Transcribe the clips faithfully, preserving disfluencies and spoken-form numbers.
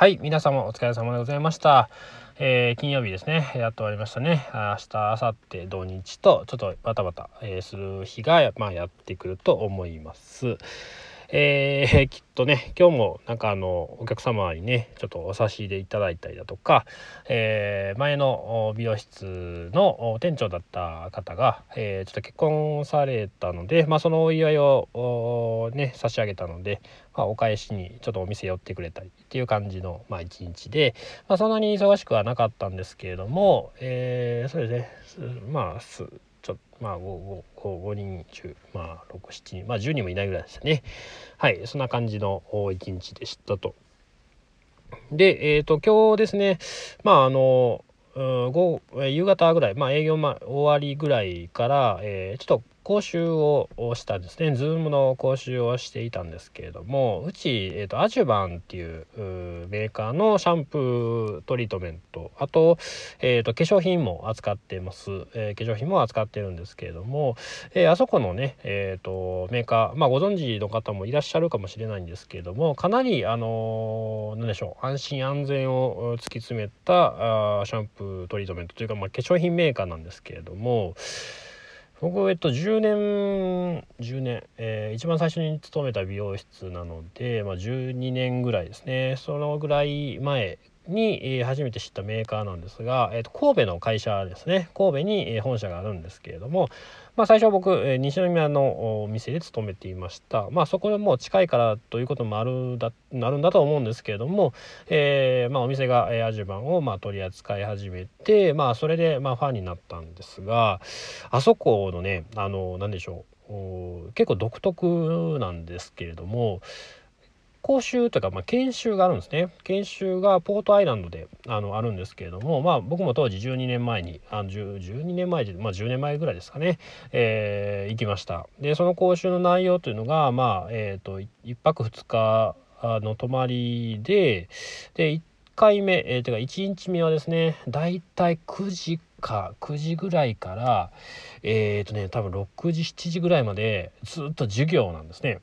はい、皆様お疲れ様でございました。えー、金曜日ですね、やっと終わりましたね。明日、明後日、土日とちょっとバタバタ、えー、する日が、まあ、やってくると思います。えー、きっとね、今日もなんかあのお客様にねちょっとお差し入れいただいたりだとか、えー、前の美容室の店長だった方が、えー、ちょっと結婚されたので、まあ、そのお祝いをね差し上げたので、まあ、お返しにちょっとお店寄ってくれたりっていう感じの、まあ、一日で、まあ、そんなに忙しくはなかったんですけれども、えー、そうですね、まあすちょっとまあ ごにんちゅう、まあ、ろく、しちにん、まあ、じゅうにんもいないぐらいでしたね。はい、そんな感じの一日でしたと。で、えーと、今日ですね、まああの午後夕方ぐらい、まあ、営業終わりぐらいから、えー、ちょっと講習をしたんですね。Zoom の講習をしていたんですけれども、うち、えーと、アジュバンっていうメーカーのシャンプートリートメント、あと、えーと、化粧品も扱っています、えー、化粧品も扱ってるんですけれども、えー、あそこのね、えーと、メーカー、まあ、ご存知の方もいらっしゃるかもしれないんですけれども、かなり、あのー、なんでしょう、安心安全を突き詰めたシャンプートリートメントというか、まあ、化粧品メーカーなんですけれども、僕、えっと、じゅうねん、えー、一番最初に勤めた美容室なので、まあ、じゅうにねんぐらいですね。そのぐらい前に初めて知ったメーカーなんですが、えー、と神戸の会社ですね。神戸に本社があるんですけれども、まあ、最初は僕西宮のお店で勤めていました。まあ、そこでもう近いからということもあるだなるんだと思うんですけれども、えーまあ、お店がアジュバンをまあ取り扱い始めて、まあ、それでまあファンになったんですが、あそこのね、あの何でしょう、結構独特なんですけれども、講習というか、まあ、研修があるんですね。研修がポートアイランドで あ, のあるんですけれども、まあ、僕も当時じゅうにねんまえにあの じゅうにねんまえで、まあ、じゅうねんまえぐらいですかね、えー、行きました。で、その講習の内容というのが、まあえー、といっぱくふつかの泊まり で, でいっかいめ、えー、というかいちにちめはですね、だいたいくじかくじぐらいからえっ、ー、とね多分ろくじしちじぐらいまでずっと授業なんですね。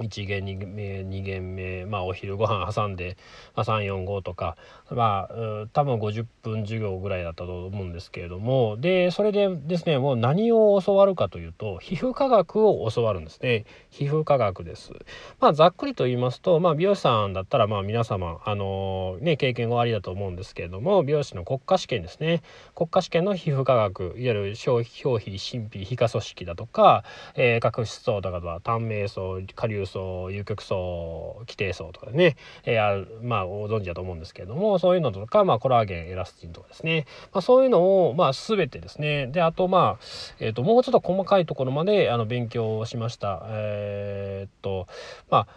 いち限にげんめにげんめ、まあ、お昼ご飯挟んで、まあ、さん、よん、ごとか、まあ多分ごじゅっぷん授業ぐらいだったと思うんですけれども、でそれでですね、もう何を教わるかというと、皮膚科学を教わるんですね。皮膚科学です。まあ、ざっくりと言いますと、まあ、美容師さんだったら、まあ、皆様、あのーね、経験がおありだと思うんですけれども、美容師の国家試験ですね。国家試験の皮膚科学、いわゆる表皮、真皮、皮下組織だとか、えー、角質層とか単明層、下流層、有極層、基底層とかね、えー、まあご存知だと思うんですけれども、そういうのとか、まあ、コラーゲン、エラスティンとかですね、まあ、そういうのを、まあ、全てですね。で、あと、まあ、えー、ともうちょっと細かいところまであの勉強をしました。えー、っとまあ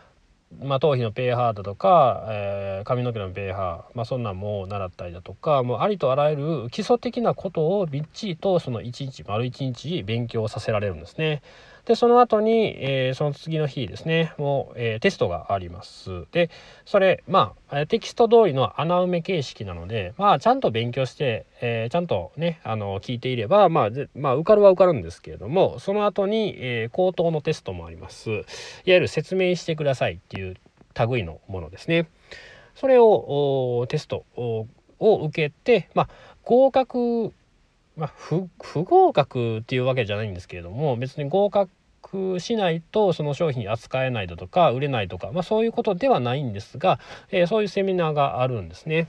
まあ、頭皮の pH だとか、えー、髪の毛の pH、まあ、そんなんも習ったりだとか、もうありとあらゆる基礎的なことをびっちりとそのいちにち丸いちにち勉強させられるんですね。でその後に、えー、その次の日ですね、もう、えー、テストがあります。でそれ、まあテキスト通りの穴埋め形式なので、まあちゃんと勉強して、えー、ちゃんとね、あの聞いていれば、まあ、まあ受かるは受かるんですけれども、その後に、えー、口頭のテストもあります。いわゆる説明してくださいっていう類のものですね。それをテストを受けて、まあ合格、まあ、不, 不合格っていうわけじゃないんですけれども、別に合格しないとその商品扱えないだとか売れないとか、まあ、そういうことではないんですが、えー、そういうセミナーがあるんですね。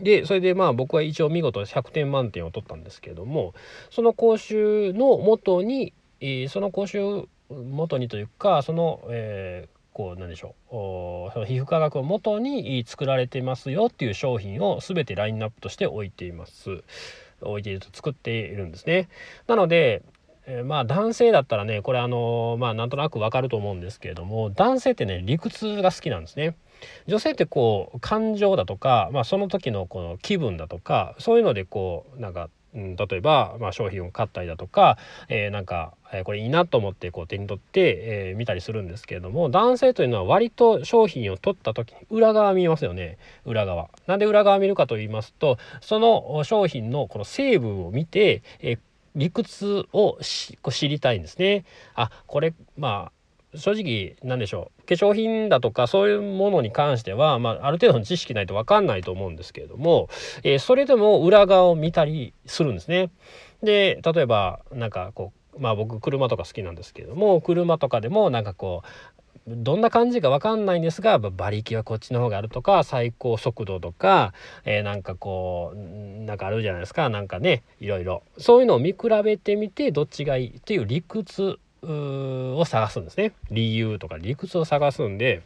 でそれでまあ僕は一応見事ひゃくてんまんてんを取ったんですけれども、その講習のもとに、えー、その講習もとにというか、その、えーこう何でしょう、その皮膚科学を元に作られてますよっていう商品を全てラインナップとして置いています置いていると作っているんですね。なので、えー、まあ男性だったらね、これあのー、まあなんとなくわかると思うんですけれども、男性ってね理屈が好きなんですね。女性ってこう感情だとか、まあ、その時のこの気分だとか、そういうのでこうなんか、例えば、まあ、商品を買ったりだとか、えー、なんか、えー、これいいなと思ってこう手に取って、えー、見たりするんですけれども、男性というのは割と商品を取った時に裏側見ますよね。裏側なんで裏側見るかと言いますと、その商品のこの成分を見て、えー、理屈をしこう知りたいんですね。あ、これまあ正直何でしょう、化粧品だとかそういうものに関しては、まあ、ある程度の知識ないと分かんないと思うんですけれども、えー、それでも裏側を見たりするんですね。で、例えばなんかこう、まあ、僕車とか好きなんですけれども、車とかでもなんかこうどんな感じか分かんないんですが、馬力はこっちの方があるとか、最高速度とか、えー、なんかこうなんかあるじゃないですか、なんかね、いろいろそういうのを見比べてみて、どっちがいいっていう理屈を探すんですね。理由とか理屈を探すんで、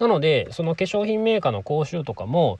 なのでその化粧品メーカーの講習とかも、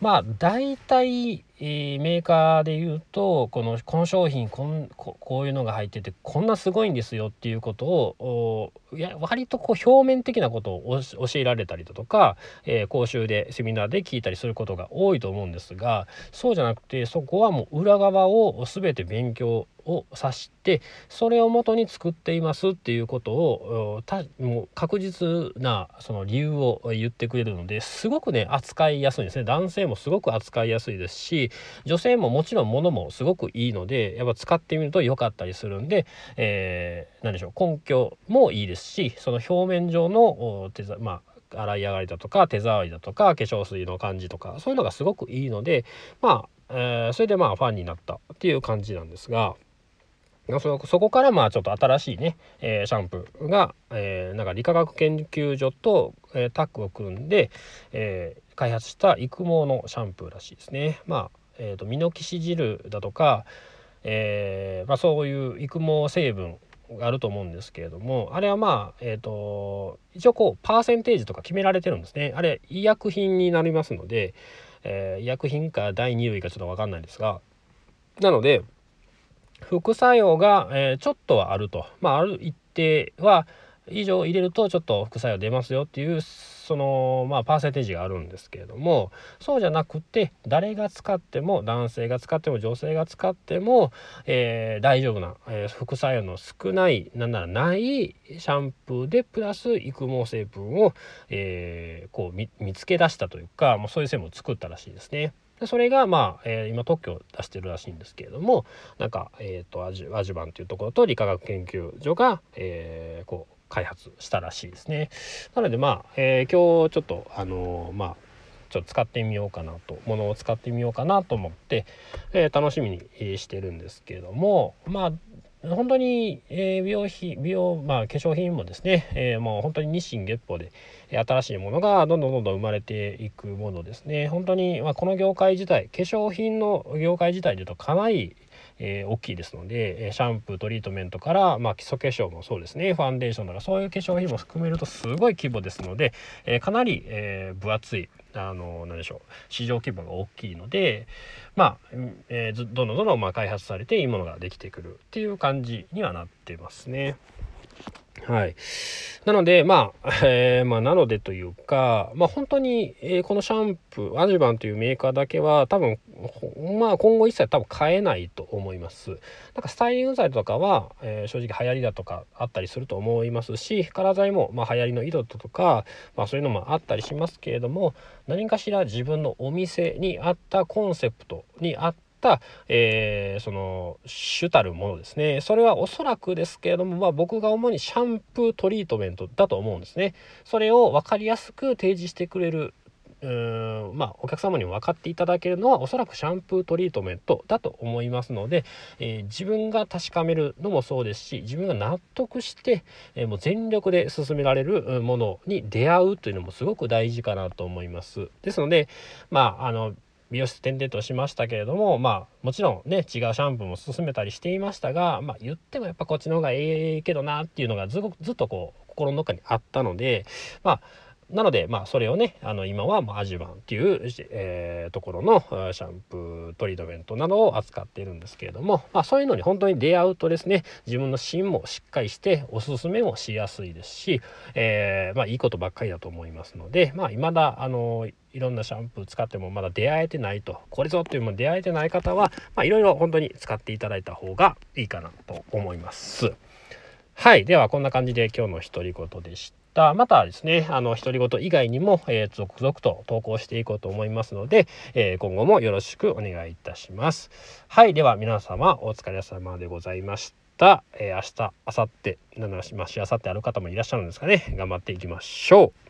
まあ大体、えー、メーカーで言うとこの、この商品こんこ、こういうのが入っててこんなすごいんですよっていうことを、いや割とこう表面的なことを教えられたりだとか、えー、講習でセミナーで聞いたりすることが多いと思うんですが、そうじゃなくてそこはもう裏側を全て勉強をさして、それを元に作っていますっていうことをたもう確実なその理由を言ってくれるので、すごくね扱いやすいんですね。男性もすごく扱いやすいですし、女性ももちろん物もすごくいいので、やっぱ使ってみると良かったりするんで、えー、何でしょう、根拠もいいですし、その表面上の手ざまあ洗い上がりだとか手触りだとか化粧水の感じとか、そういうのがすごくいいので、まあ、えー、それでまあファンになったっていう感じなんですが。そこからまあちょっと新しいね、えー、シャンプーが、えー、なんか理化学研究所と、えー、タッグを組んで、えー、開発した育毛のシャンプーらしいですね。まあ、えーと、ミノキシジルだとか、えーまあ、そういう育毛成分があると思うんですけれども、あれはまあ、えーと、一応こうパーセンテージとか決められてるんですね。あれ医薬品になりますので、えー、医薬品かだいに類かちょっと分かんないですが、なので副作用が、えー、ちょっとはあると、まあ、ある一定は以上入れるとちょっと副作用出ますよっていう、その、まあ、パーセンテージがあるんですけれども、そうじゃなくて誰が使っても、男性が使っても女性が使っても、えー、大丈夫な、えー、副作用の少ない、なんならないシャンプーでプラス育毛成分を、えー、こう 見, 見つけ出したというか、もうそういう成分を作ったらしいですね。それがまあ、えー、今特許を出してるらしいんですけれども、なんか、えー、とアジュ、アジュバンというところと理化学研究所が、えー、こう開発したらしいですね。なのでまあ、えー、今日ちょっとあのー、まあちょっと使ってみようかなと、ものを使ってみようかなと思って、えー、楽しみにしてるんですけれども、まあ本当に美容品、美容、まあ、化粧品もですね、えー、もう本当に日進月歩で新しいものがどんどんどんどん生まれていくものですね。本当に、まあ、この業界自体、化粧品の業界自体でいうとかなり、えー、大きいですので、シャンプー、トリートメントから、まあ、基礎化粧もそうですね、ファンデーションとかそういう化粧品も含めるとすごい規模ですので、えー、かなり、えー、分厚い、あの何でしょう、市場規模が大きいので、まあ、えー、どんどんどんどんまあ開発されていいものができてくるっていう感じにはなってますね。はい、なのでまあ、えー、まあなのでというか、まあ本当に、えー、このシャンプーアジュバンというメーカーだけは多分まあ今後一切多分買えないと思います。なんかスタイリング剤とかは、えー、正直流行りだとかあったりすると思いますし、カラー剤もまあ流行りの色とか、まあ、そういうのもあったりしますけれども、何かしら自分のお店に合ったコンセプトに合ったえー、その主たるものですね。それはおそらくですけれども、まあ、僕が主にシャンプートリートメントだと思うんですね。それを分かりやすく提示してくれる、うーん、まあ、お客様にも分かっていただけるのはおそらくシャンプートリートメントだと思いますので、えー、自分が確かめるのもそうですし、自分が納得して、えー、もう全力で進められるものに出会うというのもすごく大事かなと思います。ですので、まああの美容室転々としましたけれども、まあもちろんね違うシャンプーも勧めたりしていましたが、まあ言ってもやっぱこっちの方がええけどなっていうのがずっとずっとこう心の中にあったので、まあなのでまあそれをね、あの今はまあアジュバンっていう、えー、ところのシャンプートリートメントなどを扱っているんですけれども、まあそういうのに本当に出会うとですね、自分の芯もしっかりしておすすめもしやすいですし、えー、まあいいことばっかりだと思いますので、まあ未だあのいろんなシャンプー使ってもまだ出会えてないと、これぞっていうもの出会えてない方は、まあいろいろ本当に使っていただいた方がいいかなと思います。はい、ではこんな感じで今日の独り言でした。またですね、あの独り言以外にも、えー、続々と投稿していこうと思いますので、えー、今後もよろしくお願いいたします。はい、では皆様お疲れ様でございました。た、えー、明日、明後日、ななしまし、明後日ある方もいらっしゃるんですかね。頑張っていきましょう。